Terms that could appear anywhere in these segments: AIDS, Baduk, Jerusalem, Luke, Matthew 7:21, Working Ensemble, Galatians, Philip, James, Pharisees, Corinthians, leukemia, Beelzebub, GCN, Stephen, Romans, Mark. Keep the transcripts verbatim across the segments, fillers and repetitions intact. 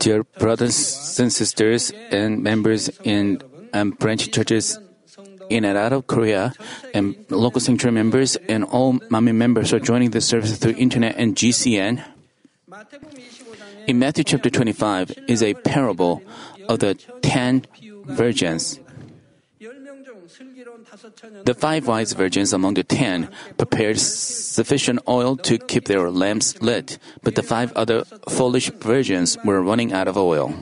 Dear brothers and sisters and members in um, branch churches in and out of Korea, and local sanctuary members and all Mami members are joining this service through internet and G C N. In Matthew chapter twenty-five is a parable of the ten virgins. The five wise virgins among the ten prepared sufficient oil to keep their lamps lit, but the five other foolish virgins were running out of oil.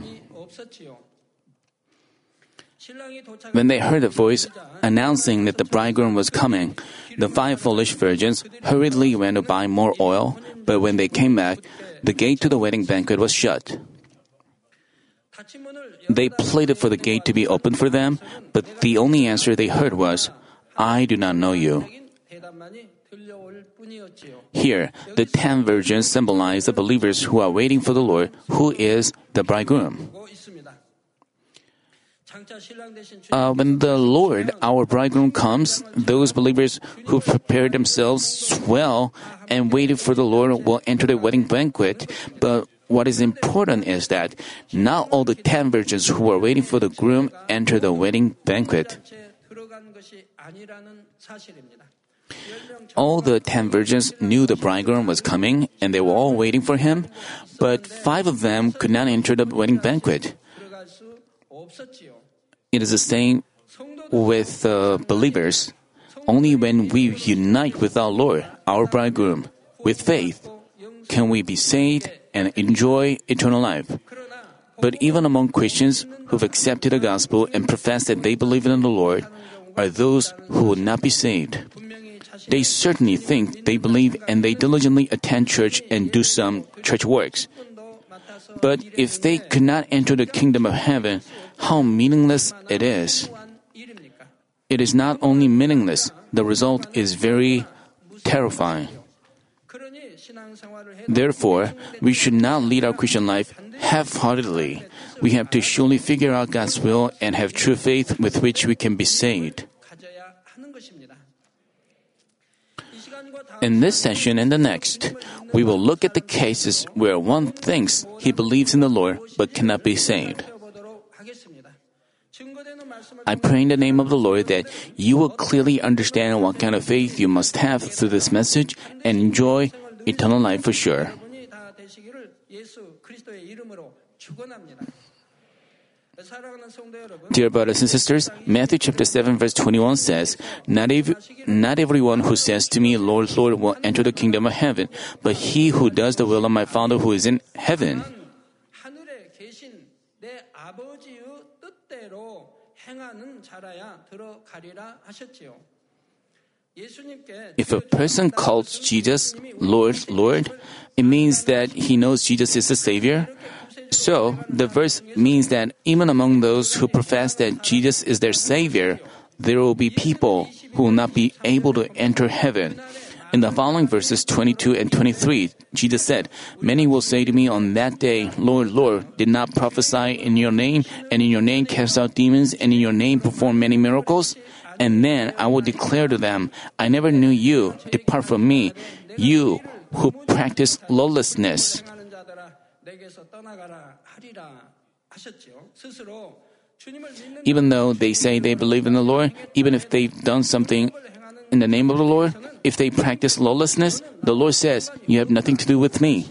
When they heard a voice announcing that the bridegroom was coming, the five foolish virgins hurriedly went to buy more oil, but when they came back, the gate to the wedding banquet was shut. They pleaded for the gate to be opened for them, but the only answer they heard was, "I do not know you." Here, the ten virgins symbolize the believers who are waiting for the Lord, who is the bridegroom. Uh, when the Lord, our bridegroom, comes, those believers who prepared themselves well and waited for the Lord will enter the wedding banquet. But what is important is that not all the ten virgins who are waiting for the groom enter the wedding banquet. All the ten virgins knew the bridegroom was coming, and they were all waiting for him, but five of them could not enter the wedding banquet. It is the same with uh, believers. Only when we unite with our Lord, our bridegroom, with faith, can we be saved and enjoy eternal life. But even among Christians who've accepted the gospel and profess that they believe in the Lord are those who will not be saved. They certainly think they believe and they diligently attend church and do some church works. But if they could not enter the kingdom of heaven, how meaningless it is. It is not only meaningless, the result is very terrifying. Therefore, we should not lead our Christian life half-heartedly. We have to surely figure out God's will and have true faith with which we can be saved. In this session and the next, we will look at the cases where one thinks he believes in the Lord but cannot be saved. I pray in the name of the Lord that you will clearly understand what kind of faith you must have through this message and enjoy eternal life for sure. Dear brothers and sisters, Matthew chapter seven verse twenty-one says, not, ev- not everyone who says to me, Lord, Lord, will enter the kingdom of heaven, but he who does the will of my Father who is in heaven. If a person calls Jesus Lord, Lord, it means that he knows Jesus is the Savior. So, the verse means that even among those who profess that Jesus is their Savior, there will be people who will not be able to enter heaven. In the following verses twenty-two and twenty-three, Jesus said, "Many will say to me on that day, Lord, Lord, did not prophesy in your name, and in your name cast out demons, and in your name perform many miracles? And then I will declare to them, I never knew you, depart from me, you who practice lawlessness." Even though they say they believe in the Lord, even if they've done something in the name of the Lord, if they practice lawlessness, the Lord says, "You have nothing to do with me."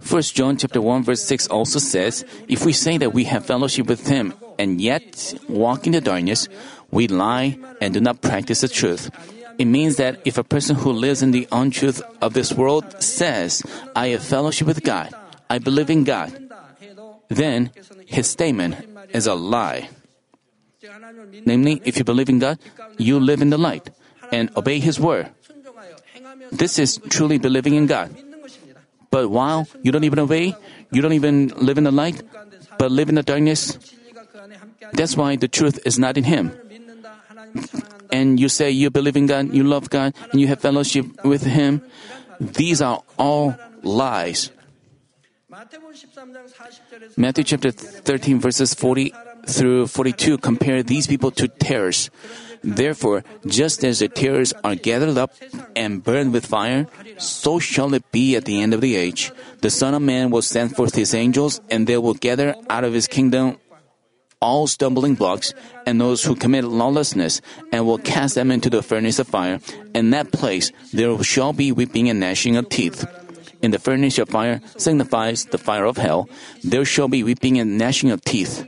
First John chapter one verse six also says, "If we say that we have fellowship with him and yet walk in the darkness, we lie and do not practice the truth." It means that if a person who lives in the untruth of this world says, "I have fellowship with God, I believe in God," then his statement is a lie. Namely, if you believe in God, you live in the light and obey his word. This is truly believing in God. But while you don't even obey, you don't even live in the light, but live in the darkness, that's why the truth is not in him. And you say you believe in God, you love God, and you have fellowship with him. These are all lies. Matthew chapter thirteen verses forty through forty-two compare these people to tares. Therefore, just as the tares are gathered up and burned with fire, so shall it be at the end of the age. The Son of Man will send forth His angels, and they will gather out of His kingdom all stumbling blocks and those who commit lawlessness, and will cast them into the furnace of fire. In that place there shall be weeping and gnashing of teeth. In the furnace of fire signifies the fire of hell. There shall be weeping and gnashing of teeth.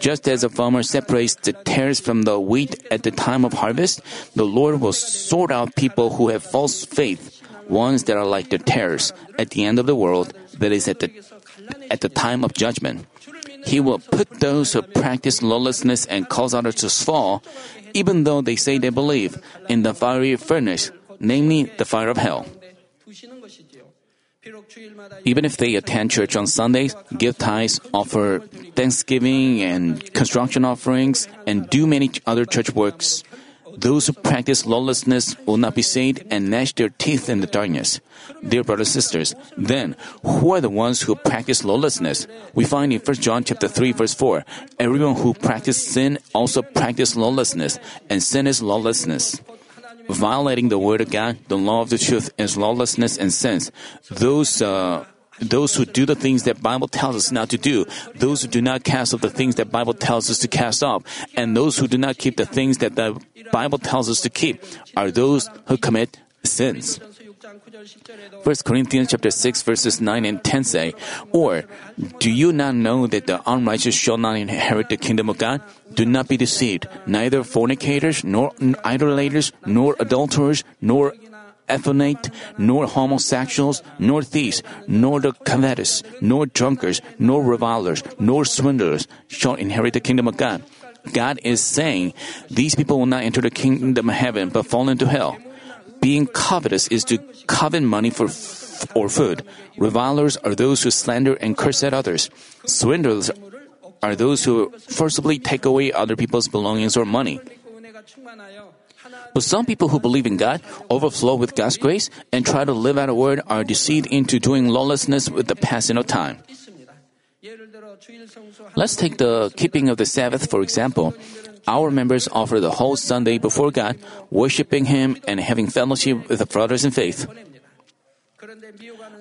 Just as a farmer separates the tares from the wheat at the time of harvest, the Lord will sort out people who have false faith, ones that are like the tares, at the end of the world, that is, at the, at the time of judgment. He will put those who practice lawlessness and cause others to fall, even though they say they believe, in the fiery furnace, namely the fire of hell. Even if they attend church on Sundays, give tithes, offer thanksgiving and construction offerings, and do many other church works, those who practice lawlessness will not be saved and gnash their teeth in the darkness. Dear brothers and sisters, then, who are the ones who practice lawlessness? We find in First John chapter three, verse four, everyone who practices sin also practices lawlessness, and sin is lawlessness. Violating the Word of God, the law of the truth, is lawlessness and sins. Those uh, those who do the things that Bible tells us not to do, those who do not cast off the things that Bible tells us to cast off, and those who do not keep the things that the Bible tells us to keep, are those who commit sins. First Corinthians chapter six, verses nine and ten say, "Or, do you not know that the unrighteous shall not inherit the kingdom of God? Do not be deceived. Neither fornicators, nor idolaters, nor adulterers, nor effeminate, nor homosexuals, nor thieves, nor the covetous, nor drunkards, nor revilers, nor swindlers shall inherit the kingdom of God." God is saying, these people will not enter the kingdom of heaven, but fall into hell. Being covetous is to covet money for f- or food. Revilers are those who slander and curse at others. Swindlers are those who forcibly take away other people's belongings or money. But some people who believe in God, overflow with God's grace, and try to live out a word are deceived into doing lawlessness with the passing of time. Let's take the keeping of the Sabbath, for example. Our members offer the whole Sunday before God, worshiping Him and having fellowship with the brothers in faith.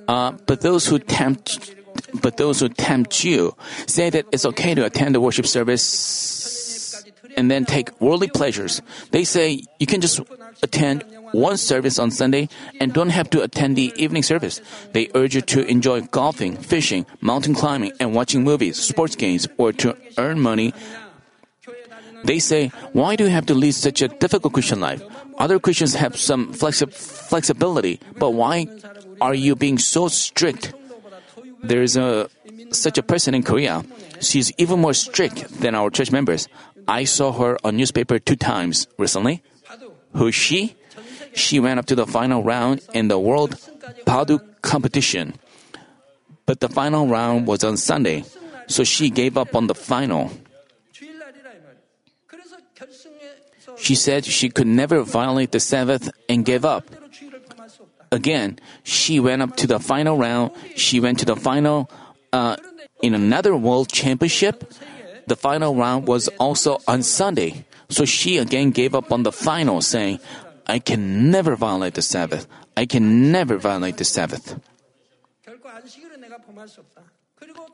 Uh, but those who tempt, but those who tempt you say that it's okay to attend the worship service and then take worldly pleasures. They say you can just attend one service on Sunday and don't have to attend the evening service. They urge you to enjoy golfing, fishing, mountain climbing, and watching movies, sports games, or to earn money. They say, why do you have to lead such a difficult Christian life? Other Christians have some flexi- flexibility, but why are you being so strict? There is a, such a person in Korea. She is even more strict than our church members. I saw her on newspaper two times recently. Who is she? She went up to the final round in the World Baduk competition. But the final round was on Sunday, so she gave up on the final. She said she could never violate the Sabbath and gave up. Again, she went up to the final round. She went to the final uh, in another world championship. The final round was also on Sunday. So she again gave up on the final, saying, I can never violate the Sabbath. I can never violate the Sabbath.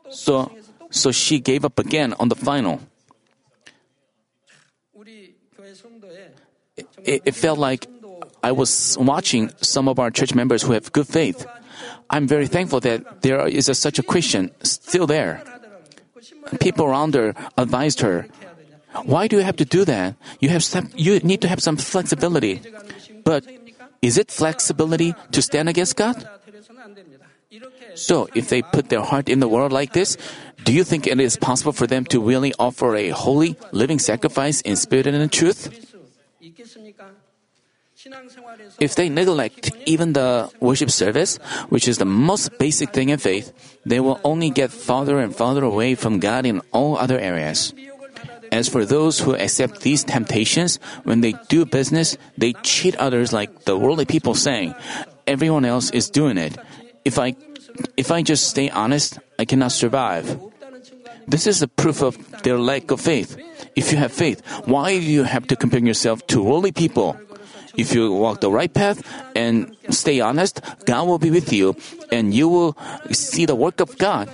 So, so she gave up again on the final. It, it felt like I was watching some of our church members who have good faith. I'm very thankful that there is a, such a Christian still there. People around her advised her, why do you have to do that? You have some, you need to have some flexibility. But is it flexibility to stand against God? So if they put their heart in the world like this, do you think it is possible for them to really offer a holy, living sacrifice in spirit and in truth? If they neglect even the worship service, which is the most basic thing in faith, they will only get farther and farther away from God in all other areas. As for those who accept these temptations, when they do business, they cheat others like the worldly people, saying, everyone else is doing it. If I, if I just stay honest, I cannot survive. This is a proof of their lack of faith. If you have faith, why do you have to compare yourself to worldly people? If you walk the right path and stay honest, God will be with you and you will see the work of God.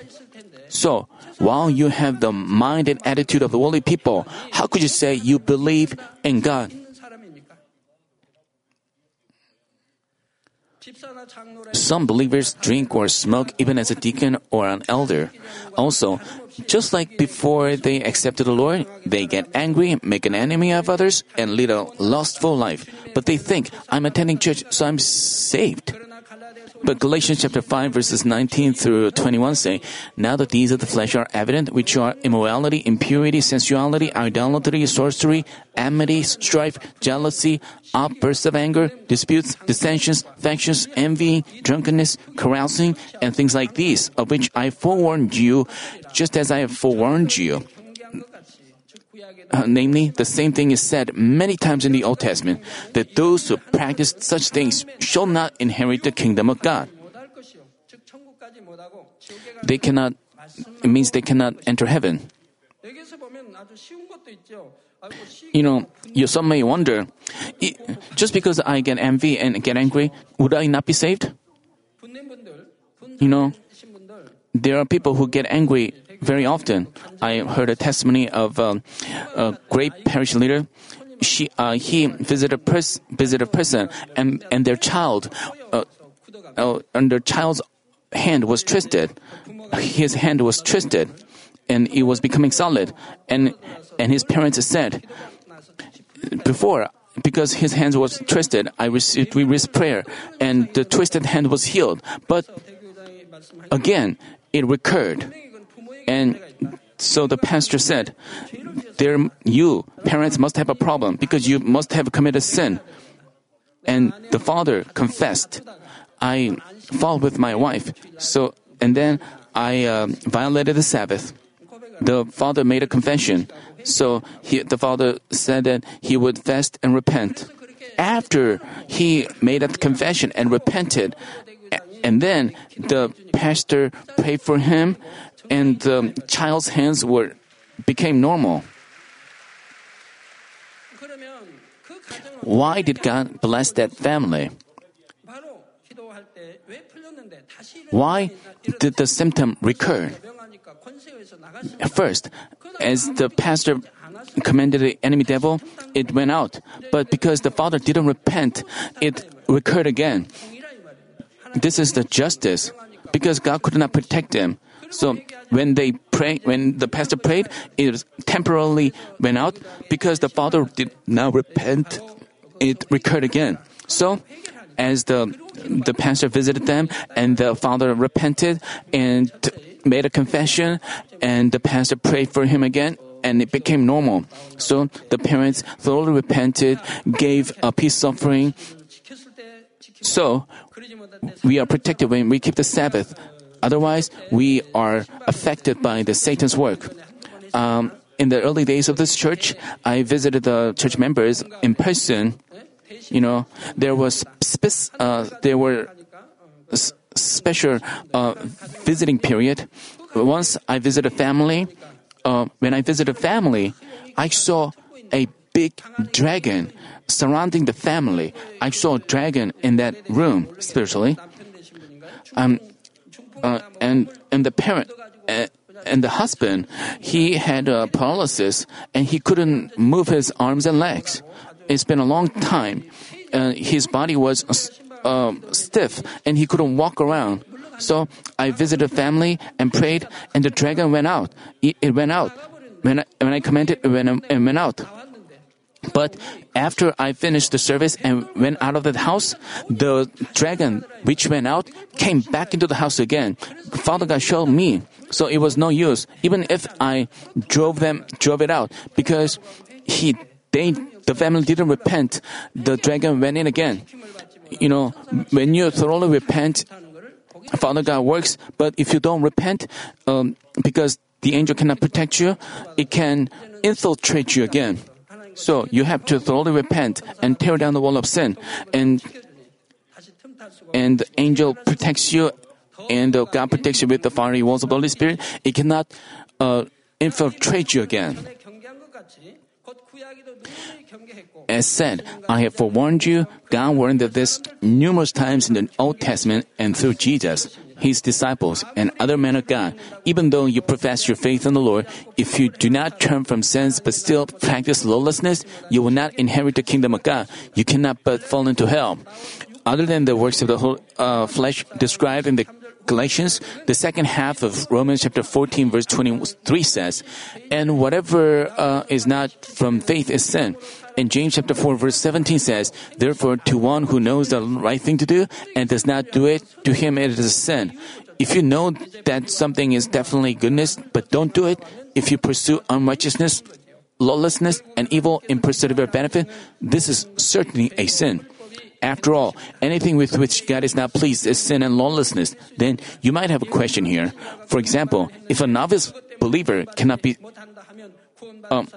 So, while you have the mind and attitude of the worldly people, how could you say you believe in God? Some believers drink or smoke even as a deacon or an elder. Also, just like before they accepted the Lord, they get angry, make an enemy of others, and lead a lustful life. But they think, I'm attending church, so I'm saved. But Galatians chapter five verses nineteen through twenty-one say, Now the deeds of the flesh are evident, which are immorality, impurity, sensuality, idolatry, sorcery, enmity, strife, jealousy, outbursts of anger, disputes, dissensions, factions, envy, drunkenness, carousing, and things like these, of which I forewarned you, just as I have forewarned you. Uh, namely, the same thing is said many times in the Old Testament, that those who practice such things shall not inherit the kingdom of God. They cannot, it means they cannot enter heaven. You know, you, some may wonder, just because I get envy and get angry, would I not be saved? You know, there are people who get angry very often. I heard a testimony of um, a great parish leader. She, uh, he visited a, pers- visited a person, and, and their child, uh, uh, and their child's hand was twisted. His hand was twisted, and it was becoming solid. And and his parents said, before, because his hand was twisted, I received we raised prayer, and the twisted hand was healed. But again, it recurred. And so the pastor said, there, you, parents, must have a problem because you must have committed sin. And the father confessed, I fought with my wife, so and then I uh, violated the Sabbath. The father made a confession. So he, the father said that he would fast and repent. After he made that confession and repented, and then the pastor prayed for him, and the child's hands were became normal. Why did God bless that family? Why did the symptom recur? First, as the pastor commanded the enemy devil, it went out. But because the father didn't repent, it recurred again. This is the justice, because God could not protect them. So when they pray, when the pastor prayed, it temporarily went out. Because the father did not repent, it recurred again. So as the the pastor visited them and the father repented and made a confession, and the pastor prayed for him again, and it became normal. So the parents thoroughly repented, gave a peace offering. So we are protected when we keep the Sabbath. Otherwise, we are affected by the Satan's work. Um, in the early days of this church, I visited the church members in person. You know, there was uh, there were special uh, visiting period. Once I visited a family. Uh, when I visited a family, I saw a big dragon surrounding the family. I saw a dragon in that room, spiritually. Um. Uh, and and the parent uh, and the husband, he had uh, paralysis and he couldn't move his arms and legs. It's been a long time. Uh, his body was uh, stiff and he couldn't walk around. So I visited family and prayed, and the dragon went out. It, it went out. When I, when I commented, it went, it went out. But after I finished the service and went out of the house, the dragon which went out came back into the house again. Father God showed me, so it was no use, even if I drove them, drove it out, because he, they, the family didn't repent. The dragon went in again. You know, when you thoroughly repent, Father God works. But if you don't repent, um, because the angel cannot protect you, it can infiltrate you again. So you have to thoroughly repent and tear down the wall of sin, and and the angel protects you in the confrontation with the fiery walls of the Holy Spirit, it cannot uh, infiltrate you again. As said, I have forewarned you. God warned this numerous times in the Old Testament and through Jesus, His disciples, and other men of God. Even though you profess your faith in the Lord, if you do not turn from sins but still practice lawlessness, you will not inherit the kingdom of God. You cannot but fall into hell. Other than the works of the whole, uh, flesh described in the Galatians, the second half of Romans chapter fourteen verse twenty-three says, "And whatever uh, is not from faith is sin." And James chapter four verse seventeen says, "Therefore to one who knows the right thing to do and does not do it, to him it is a sin." If you know that something is definitely goodness but don't do it, if you pursue unrighteousness, lawlessness, and evil in pursuit of your benefit, this is certainly a sin. After all, anything with which God is not pleased is sin and lawlessness. Then you might have a question here. For example, if a novice believer cannot be... Um,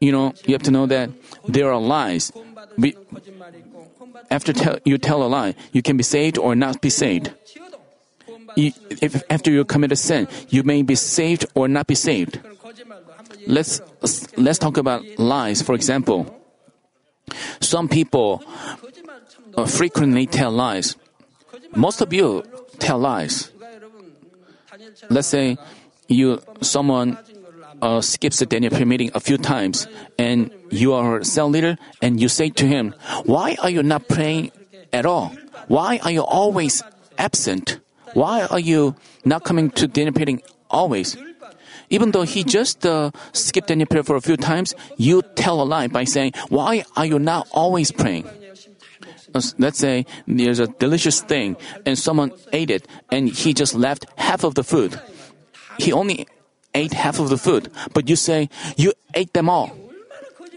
you know, you have to know that there are lies. Be, after tell, you tell a lie, you can be saved or not be saved. You, if after you commit a sin, you may be saved or not be saved. Let's, let's talk about lies, for example. Some people uh, frequently tell lies. Most of you tell lies. Let's say you someone uh, skips the Daniel prayer meeting a few times, and you are a cell leader, and you say to him, "Why are you not praying at all? Why are you always absent? Why are you not coming to Daniel prayer meeting always?" Even though he just uh, skipped any prayer for a few times, you tell a lie by saying, "Why are you not always praying?" Let's say there's a delicious thing and someone ate it and he just left half of the food. He only ate half of the food, but you say, "You ate them all."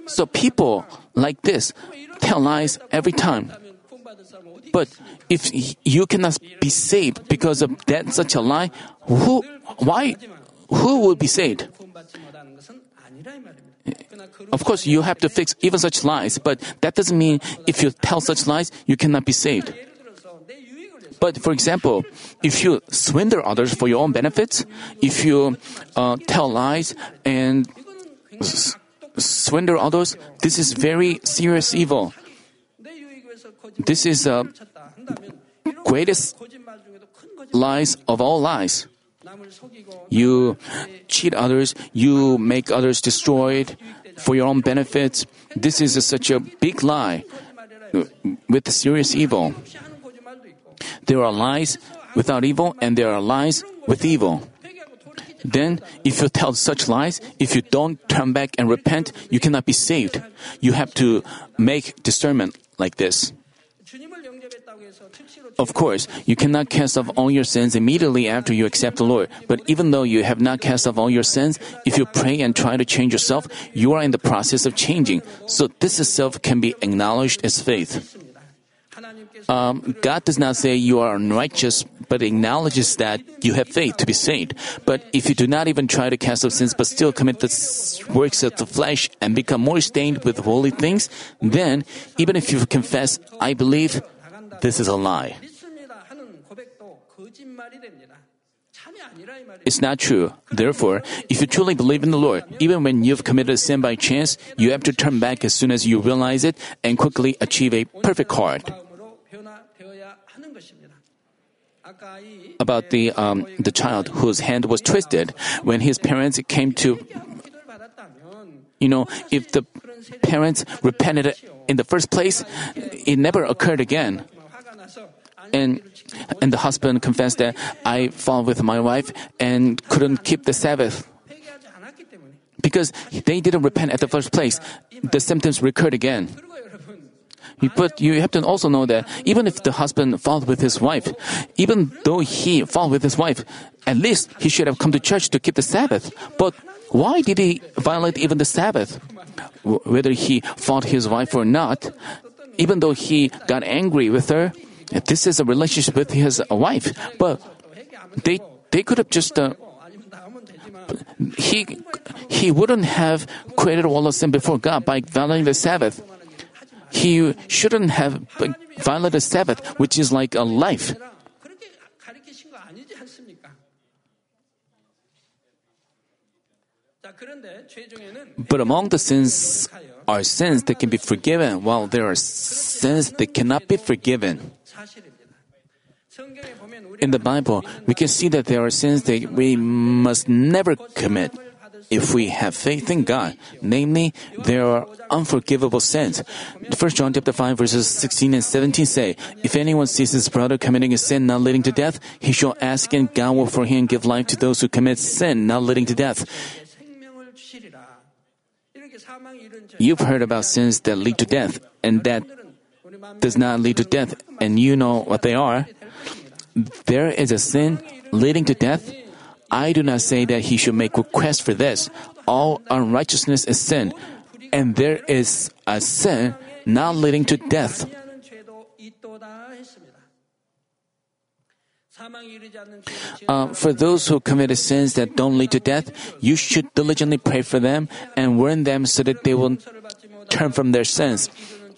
So people like this tell lies every time. But if you cannot be saved because of that such a lie, who, why... who will be saved? Of course, you have to fix even such lies, but that doesn't mean if you tell such lies, you cannot be saved. But for example, if you swindle others for your own benefits, if you uh, tell lies and s- swindle others, this is very serious evil. This is the uh, greatest lies of all lies. You cheat others, you make others destroyed for your own benefits. This is a, such a big lie with serious evil. There are lies without evil and there are lies with evil. Then, if you tell such lies, if you don't turn back and repent, you cannot be saved. You have to make discernment like this. Of course, you cannot cast off all your sins immediately after you accept the Lord. But even though you have not cast off all your sins, if you pray and try to change yourself, you are in the process of changing. So this itself can be acknowledged as faith. Um, God does not say you are unrighteous, but acknowledges that you have faith to be saved. But if you do not even try to cast off sins, but still commit the works of the flesh and become more stained with holy things, then even if you confess, "I believe," this is a lie. It's not true. Therefore, if you truly believe in the Lord, even when you've committed a sin by chance, you have to turn back as soon as you realize it and quickly achieve a perfect heart. About the um, the child whose hand was twisted, when his parents came to, you know, if the parents repented in the first place, it never occurred again. And and the husband confessed that "I fought with my wife and couldn't keep the Sabbath." Because they didn't repent at the first place, the symptoms recurred again. But you have to also know that even if the husband fought with his wife, even though he fought with his wife, at least he should have come to church to keep the Sabbath. But why did he violate even the Sabbath? Whether he fought his wife or not, even though he got angry with her, this is a relationship with his wife. But they they could have just uh, he he wouldn't have created a wall of sin before God by violating the Sabbath. he shouldn't have violated Sabbath, which is like a life. But among the sins are sins that can be forgiven, while there are sins that cannot be forgiven. In the Bible, we can see that there are sins that we must never commit if we have faith in God. Namely, there are unforgivable sins. First John chapter five, verses sixteen and seventeen say, "If anyone sees his brother committing a sin not leading to death, he shall ask and God will for him give life to those who commit sin not leading to death." You've heard about sins that lead to death and that does not lead to death, and you know what they are. There is a sin leading to death. I do not say that he should make request for this. All unrighteousness is sin, and there is a sin not leading to death. Uh, for those who committed sins that don't lead to death, you should diligently pray for them and warn them so that they will turn from their sins.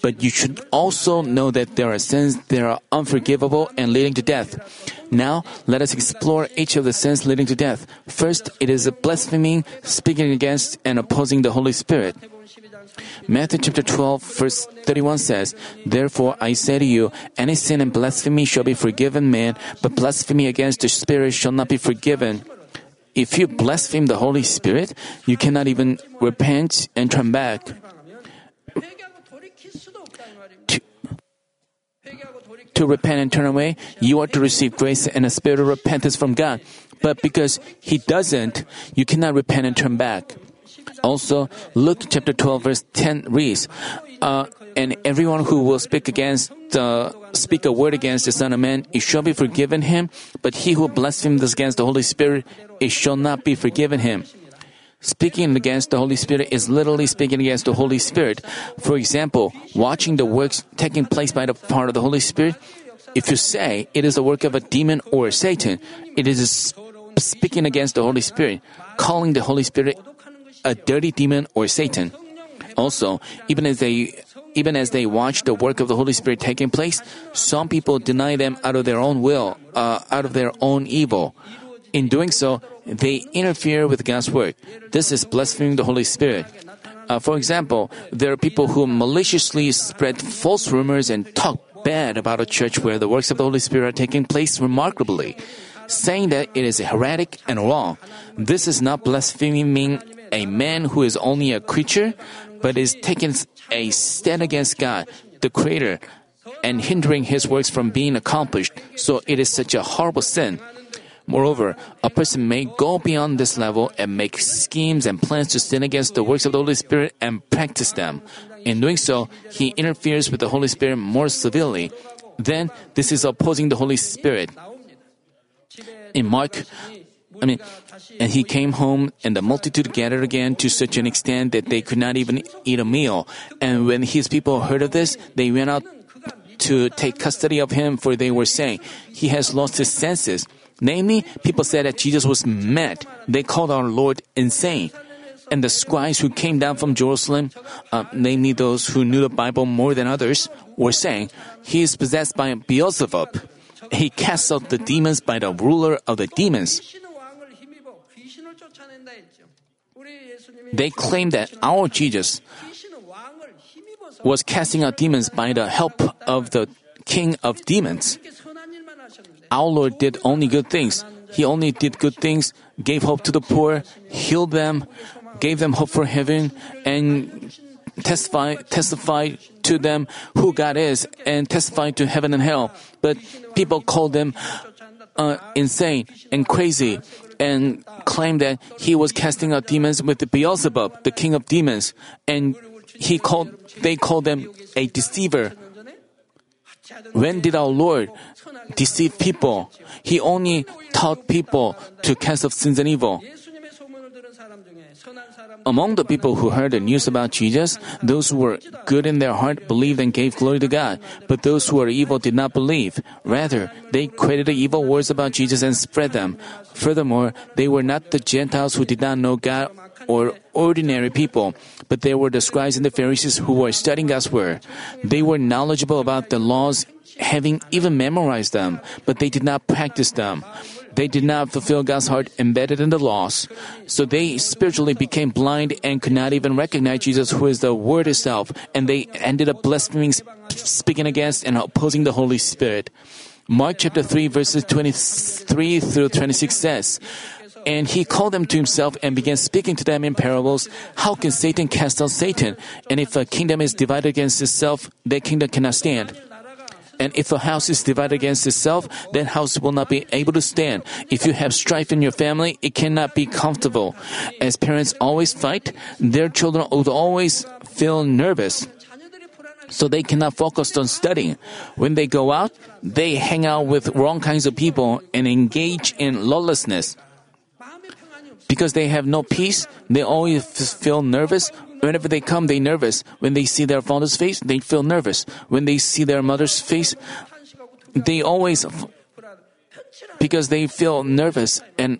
But you should also know that there are sins that are unforgivable and leading to death. Now, let us explore each of the sins leading to death. First, it is blaspheming, speaking against, and opposing the Holy Spirit. Matthew chapter twelve, verse thirty-one says, "Therefore I say to you, any sin and blasphemy shall be forgiven man, but blasphemy against the Spirit shall not be forgiven." If you blaspheme the Holy Spirit, you cannot even repent and turn back. To repent and turn away, you are to receive grace and a spirit of repentance from God. But because He doesn't, you cannot repent and turn back. Also, Luke chapter twelve, verse ten reads, uh, "And everyone who will speak against, uh, speak a word against the Son of Man, it shall be forgiven him, but he who blasphemes against the Holy Spirit, it shall not be forgiven him." Speaking against the Holy Spirit is literally speaking against the Holy Spirit. For example, watching the works taking place by the part of the Holy Spirit, if you say it is the work of a demon or Satan, it is speaking against the Holy Spirit, calling the Holy Spirit a dirty demon or Satan. Also, even as they even as they watch the work of the Holy Spirit taking place, some people deny them out of their own will, uh, out of their own evil. In doing so, they interfere with God's work. This is blaspheming the Holy Spirit. Uh, for example, there are people who maliciously spread false rumors and talk bad about a church where the works of the Holy Spirit are taking place remarkably, saying that it is heretic and wrong. This is not blaspheming a man who is only a creature, but is taking a stand against God, the Creator, and hindering His works from being accomplished. So it is such a horrible sin. Moreover, a person may go beyond this level and make schemes and plans to sin against the works of the Holy Spirit and practice them. In doing so, he interferes with the Holy Spirit more severely. Then, this is opposing the Holy Spirit. In Mark, I mean, and he came home, and the multitude gathered again to such an extent that they could not even eat a meal. And when his people heard of this, they went out to take custody of him, for they were saying, "He has lost his senses." Namely, people said that Jesus was mad. They called our Lord insane. And the scribes who came down from Jerusalem, uh, namely those who knew the Bible more than others, were saying, "He is possessed by Beelzebub. He casts out the demons by the ruler of the demons." They claimed that our Jesus was casting out demons by the help of the king of demons. Our Lord did only good things. He only did good things, gave hope to the poor, healed them, gave them hope for heaven, and testified, testified to them who God is, and testified to heaven and hell. But people called him uh, insane and crazy, and claimed that he was casting out demons with the Beelzebub, the king of demons, and he called. They called him a deceiver. When did our Lord deceive people? He only taught people to cast off sins and evil. Among the people who heard the news about Jesus, those who were good in their heart believed and gave glory to God, but those who were evil did not believe. Rather, they created evil words about Jesus and spread them. Furthermore, they were not the Gentiles who did not know God or ordinary people, but there were the scribes and the Pharisees who were studying God's word. They were knowledgeable about the laws, having even memorized them, but they did not practice them. They did not fulfill God's heart embedded in the laws. So they spiritually became blind and could not even recognize Jesus, who is the Word itself, and they ended up blaspheming, speaking against, and opposing the Holy Spirit. Mark chapter three, verses twenty-three through twenty-six says, "And he called them to himself and began speaking to them in parables. How can Satan cast out Satan? And if a kingdom is divided against itself, that kingdom cannot stand. And if a house is divided against itself, that house will not be able to stand. If you have strife in your family, it cannot be comfortable. As parents always fight, their children would always feel nervous. So they cannot focus on studying. When they go out, they hang out with wrong kinds of people and engage in lawlessness. Because they have no peace, they always feel nervous. Whenever they come, they're nervous. When they see their father's face, they feel nervous. When they see their mother's face, they always... F- because they feel nervous and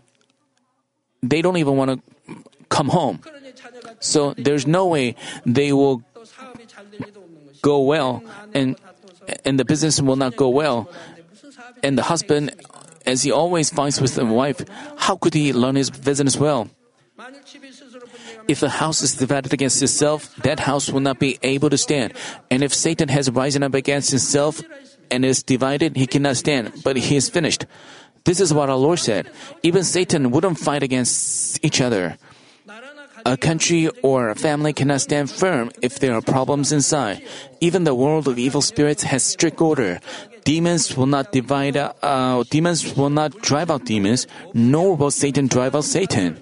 they don't even want to come home. So there's no way they will go well, and, and the business will not go well. And the husband, as he always fights with the wife, how could he learn his business well? If a house is divided against itself, that house will not be able to stand. And if Satan has risen up against himself and is divided, he cannot stand, but he is finished." This is what our Lord said. Even Satan wouldn't fight against each other. A country or a family cannot stand firm if there are problems inside. Even the world of evil spirits has strict order. Demons will not divide. Uh, demons will not drive out demons, nor will Satan drive out Satan.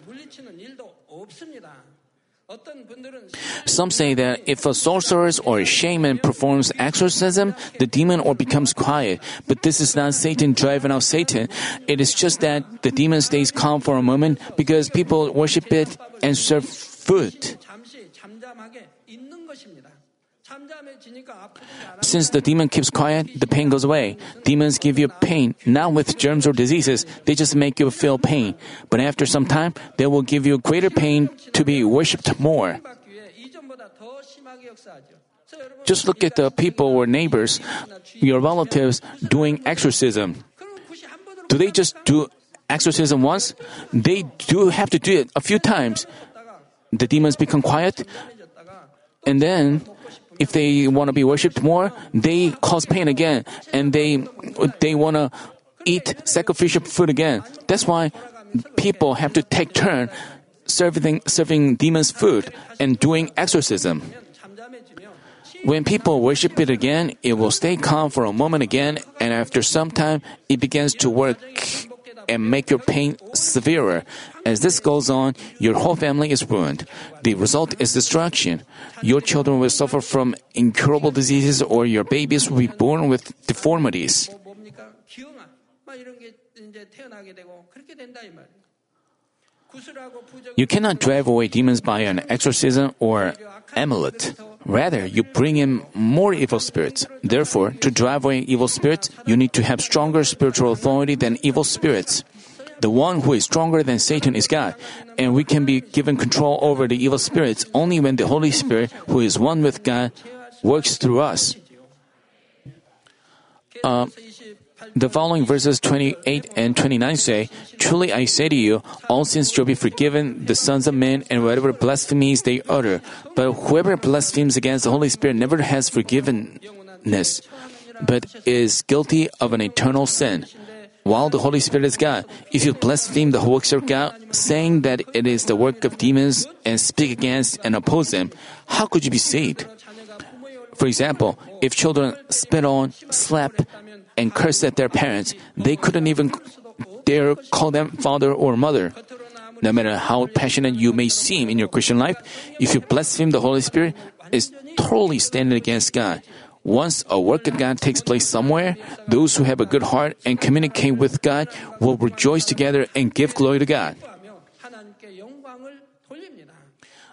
Some say that if a sorcerer or a shaman performs exorcism, the demon or becomes quiet. But this is not Satan driving out Satan. It is just that the demon stays calm for a moment because people worship it and serve food. Since the demon keeps quiet, the pain goes away. Demons give you pain, not with germs or diseases. They just make you feel pain. But after some time, they will give you greater pain to be worshipped more. Just look at the people or neighbors, your relatives, doing exorcism. Do they just do exorcism once? They do have to do it a few times. The demons become quiet, and then if they want to be worshipped more, they cause pain again, and they they want to eat sacrificial food again. That's why people have to take turn serving serving demons food and doing exorcism. When people worship it again, it will stay calm for a moment again, and after some time, it begins to work and make your pain severer. As this goes on, your whole family is ruined. The result is destruction. Your children will suffer from incurable diseases, or your babies will be born with deformities. You cannot drive away demons by an exorcism or amulet. Rather, you bring in more evil spirits. Therefore, to drive away evil spirits, you need to have stronger spiritual authority than evil spirits. The one who is stronger than Satan is God, and we can be given control over the evil spirits only when the Holy Spirit, who is one with God, works through us. Uh, The following verses twenty-eight and twenty-nine say, "Truly I say to you, all sins shall be forgiven the sons of men and whatever blasphemies they utter. But whoever blasphemes against the Holy Spirit never has forgiveness, but is guilty of an eternal sin. While the Holy Spirit is God, if you blaspheme the works of God, saying that it is the work of demons and speak against and oppose them, how could you be saved? For example, if children spit on, slap, and curse at their parents, they couldn't even dare call them father or mother. No matter how passionate you may seem in your Christian life, if you blaspheme the Holy Spirit, it's totally standing against God. Once a work of God takes place somewhere, those who have a good heart and communicate with God will rejoice together and give glory to God.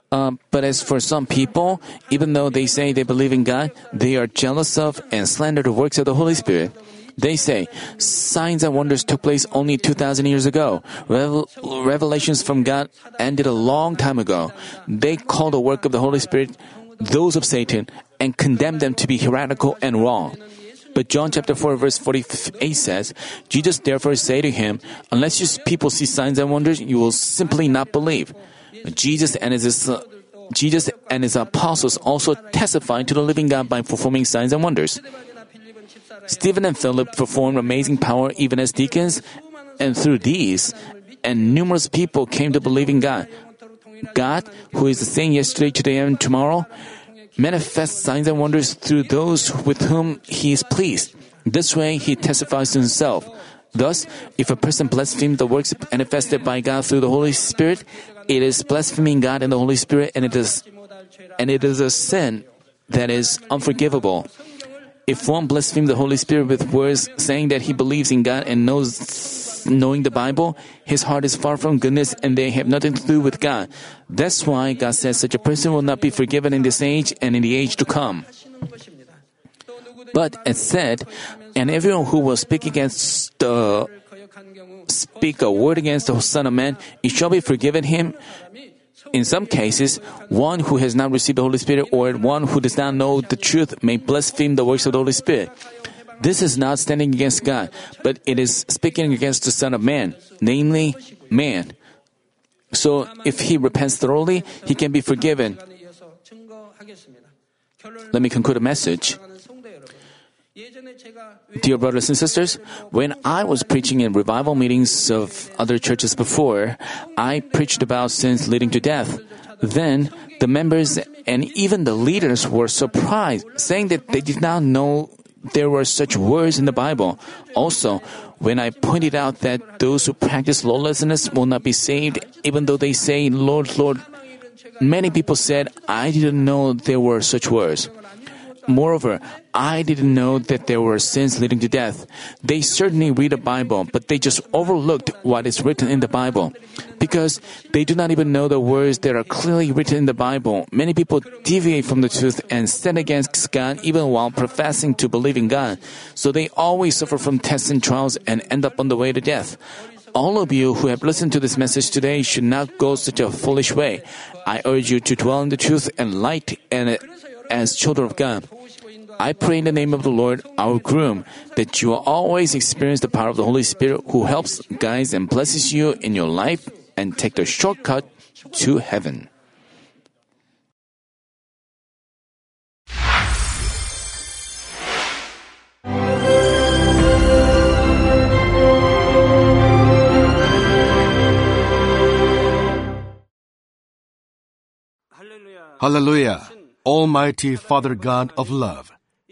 Uh, but as for some people, even though they say they believe in God, they are jealous of and slander the works of the Holy Spirit. They say, signs and wonders took place only two thousand years ago. Revel- revelations from God ended a long time ago. They call the work of the Holy Spirit those of Satan and condemn them to be heretical and wrong. But John chapter four verse forty-eight says, Jesus therefore said to him, unless your people see signs and wonders, you will simply not believe. Jesus and his uh, Jesus and his apostles also testified to the living God by performing signs and wonders. Stephen and Philip performed amazing power even as deacons, and through these, and numerous people came to believe in God. God, who is the same yesterday, today, and tomorrow, manifests signs and wonders through those with whom He is pleased. This way, He testifies to Himself. Thus, if a person blasphemes the works manifested by God through the Holy Spirit, it is blaspheming God and the Holy Spirit, and it is, and it is a sin that is unforgivable. If one blasphemes the Holy Spirit with words saying that he believes in God and knows knowing the Bible, his heart is far from goodness and they have nothing to do with God. That's why God says such a person will not be forgiven in this age and in the age to come. But as said, and everyone who will speak against the speak a word against the Son of Man, it shall be forgiven him. In some cases, one who has not received the Holy Spirit or one who does not know the truth may blaspheme the works of the Holy Spirit. This is not standing against God, but it is speaking against the Son of Man, namely man. So if he repents thoroughly, he can be forgiven. Let me conclude a message. Dear brothers and sisters, when I was preaching in revival meetings of other churches before, I preached about sins leading to death. Then, the members and even the leaders were surprised, saying that they did not know there were such words in the Bible. Also, when I pointed out that those who practice lawlessness will not be saved, even though they say, Lord, Lord, many people said, I didn't know there were such words. Moreover, I didn't know that there were sins leading to death. They certainly read the Bible, but they just overlooked what is written in the Bible. Because they do not even know the words that are clearly written in the Bible, many people deviate from the truth and sin against God even while professing to believe in God. So they always suffer from tests and trials and end up on the way to death. All of you who have listened to this message today should not go such a foolish way. I urge you to dwell in the truth and light and as children of God. I pray in the name of the Lord, our groom, that you will always experience the power of the Holy Spirit who helps, guides, and blesses you in your life and take the shortcut to heaven. Hallelujah! Almighty Father God of love,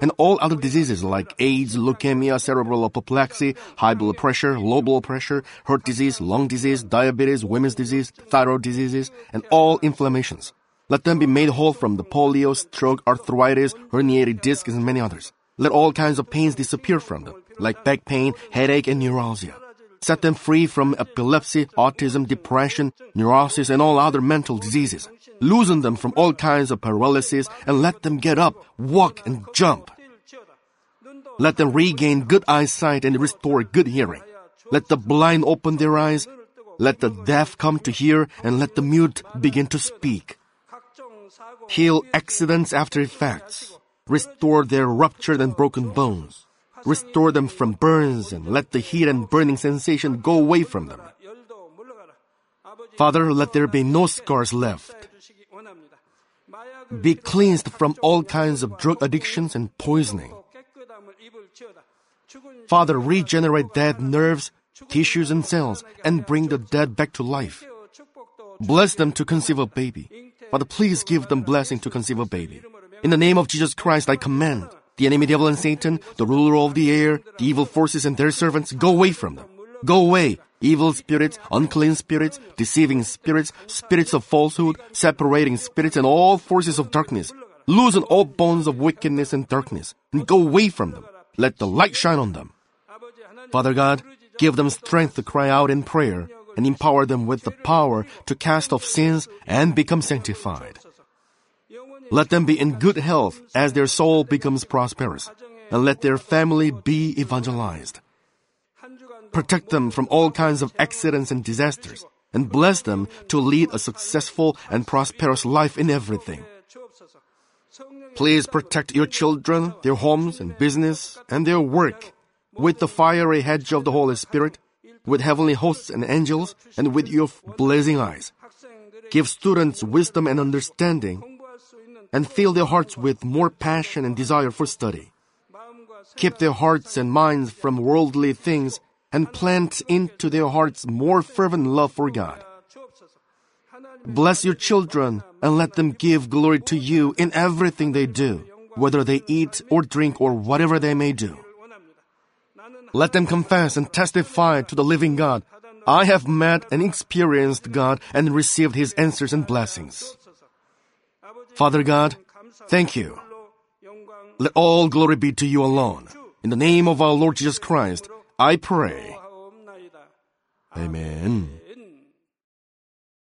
and all other diseases like AIDS, leukemia, cerebral apoplexy, high blood pressure, low blood pressure, heart disease, lung disease, diabetes, women's disease, thyroid diseases, and all inflammations. Let them be made whole from the polio, stroke, arthritis, herniated discs, and many others. Let all kinds of pains disappear from them, like back pain, headache, and neuralgia. set them free from epilepsy, autism, depression, neurosis, and all other mental diseases. Loosen them from all kinds of paralysis and let them get up, walk, and jump. Let them regain good eyesight and restore good hearing. Let the blind open their eyes. Let the deaf come to hear, and let the mute begin to speak. Heal accidents after effects. Restore their ruptured and broken bones. Restore them from burns, and let the heat and burning sensation go away from them. Father, let there be no scars left. Be cleansed from all kinds of drug addictions and poisoning. Father, regenerate dead nerves, tissues, and cells, and bring the dead back to life. Bless them to conceive a baby. Father, please give them blessing to conceive a baby. In the name of Jesus Christ, I command the enemy devil and Satan, the ruler of the air, the evil forces and their servants, go away from them. Go away, evil spirits, unclean spirits, deceiving spirits, spirits of falsehood, separating spirits, and all forces of darkness. Loosen all bonds of wickedness and darkness, and go away from them. Let the light shine on them. Father God, give them strength to cry out in prayer and empower them with the power to cast off sins and become sanctified. Let them be in good health as their soul becomes prosperous, and let their family be evangelized. Protect them from all kinds of accidents and disasters, and bless them to lead a successful and prosperous life in everything. Please protect your children, their homes and business, and their work with the fiery hedge of the Holy Spirit, with heavenly hosts and angels, and with your blazing eyes. Give students wisdom and understanding, and fill their hearts with more passion and desire for study. Keep their hearts and minds from worldly things, and plant into their hearts more fervent love for God. Bless your children and let them give glory to you in everything they do, whether they eat or drink or whatever they may do. Let them confess and testify to the living God. I have met and experienced God and received His answers and blessings. Father God, thank you. Let all glory be to you alone. In the name of our Lord Jesus Christ, I pray. Amen.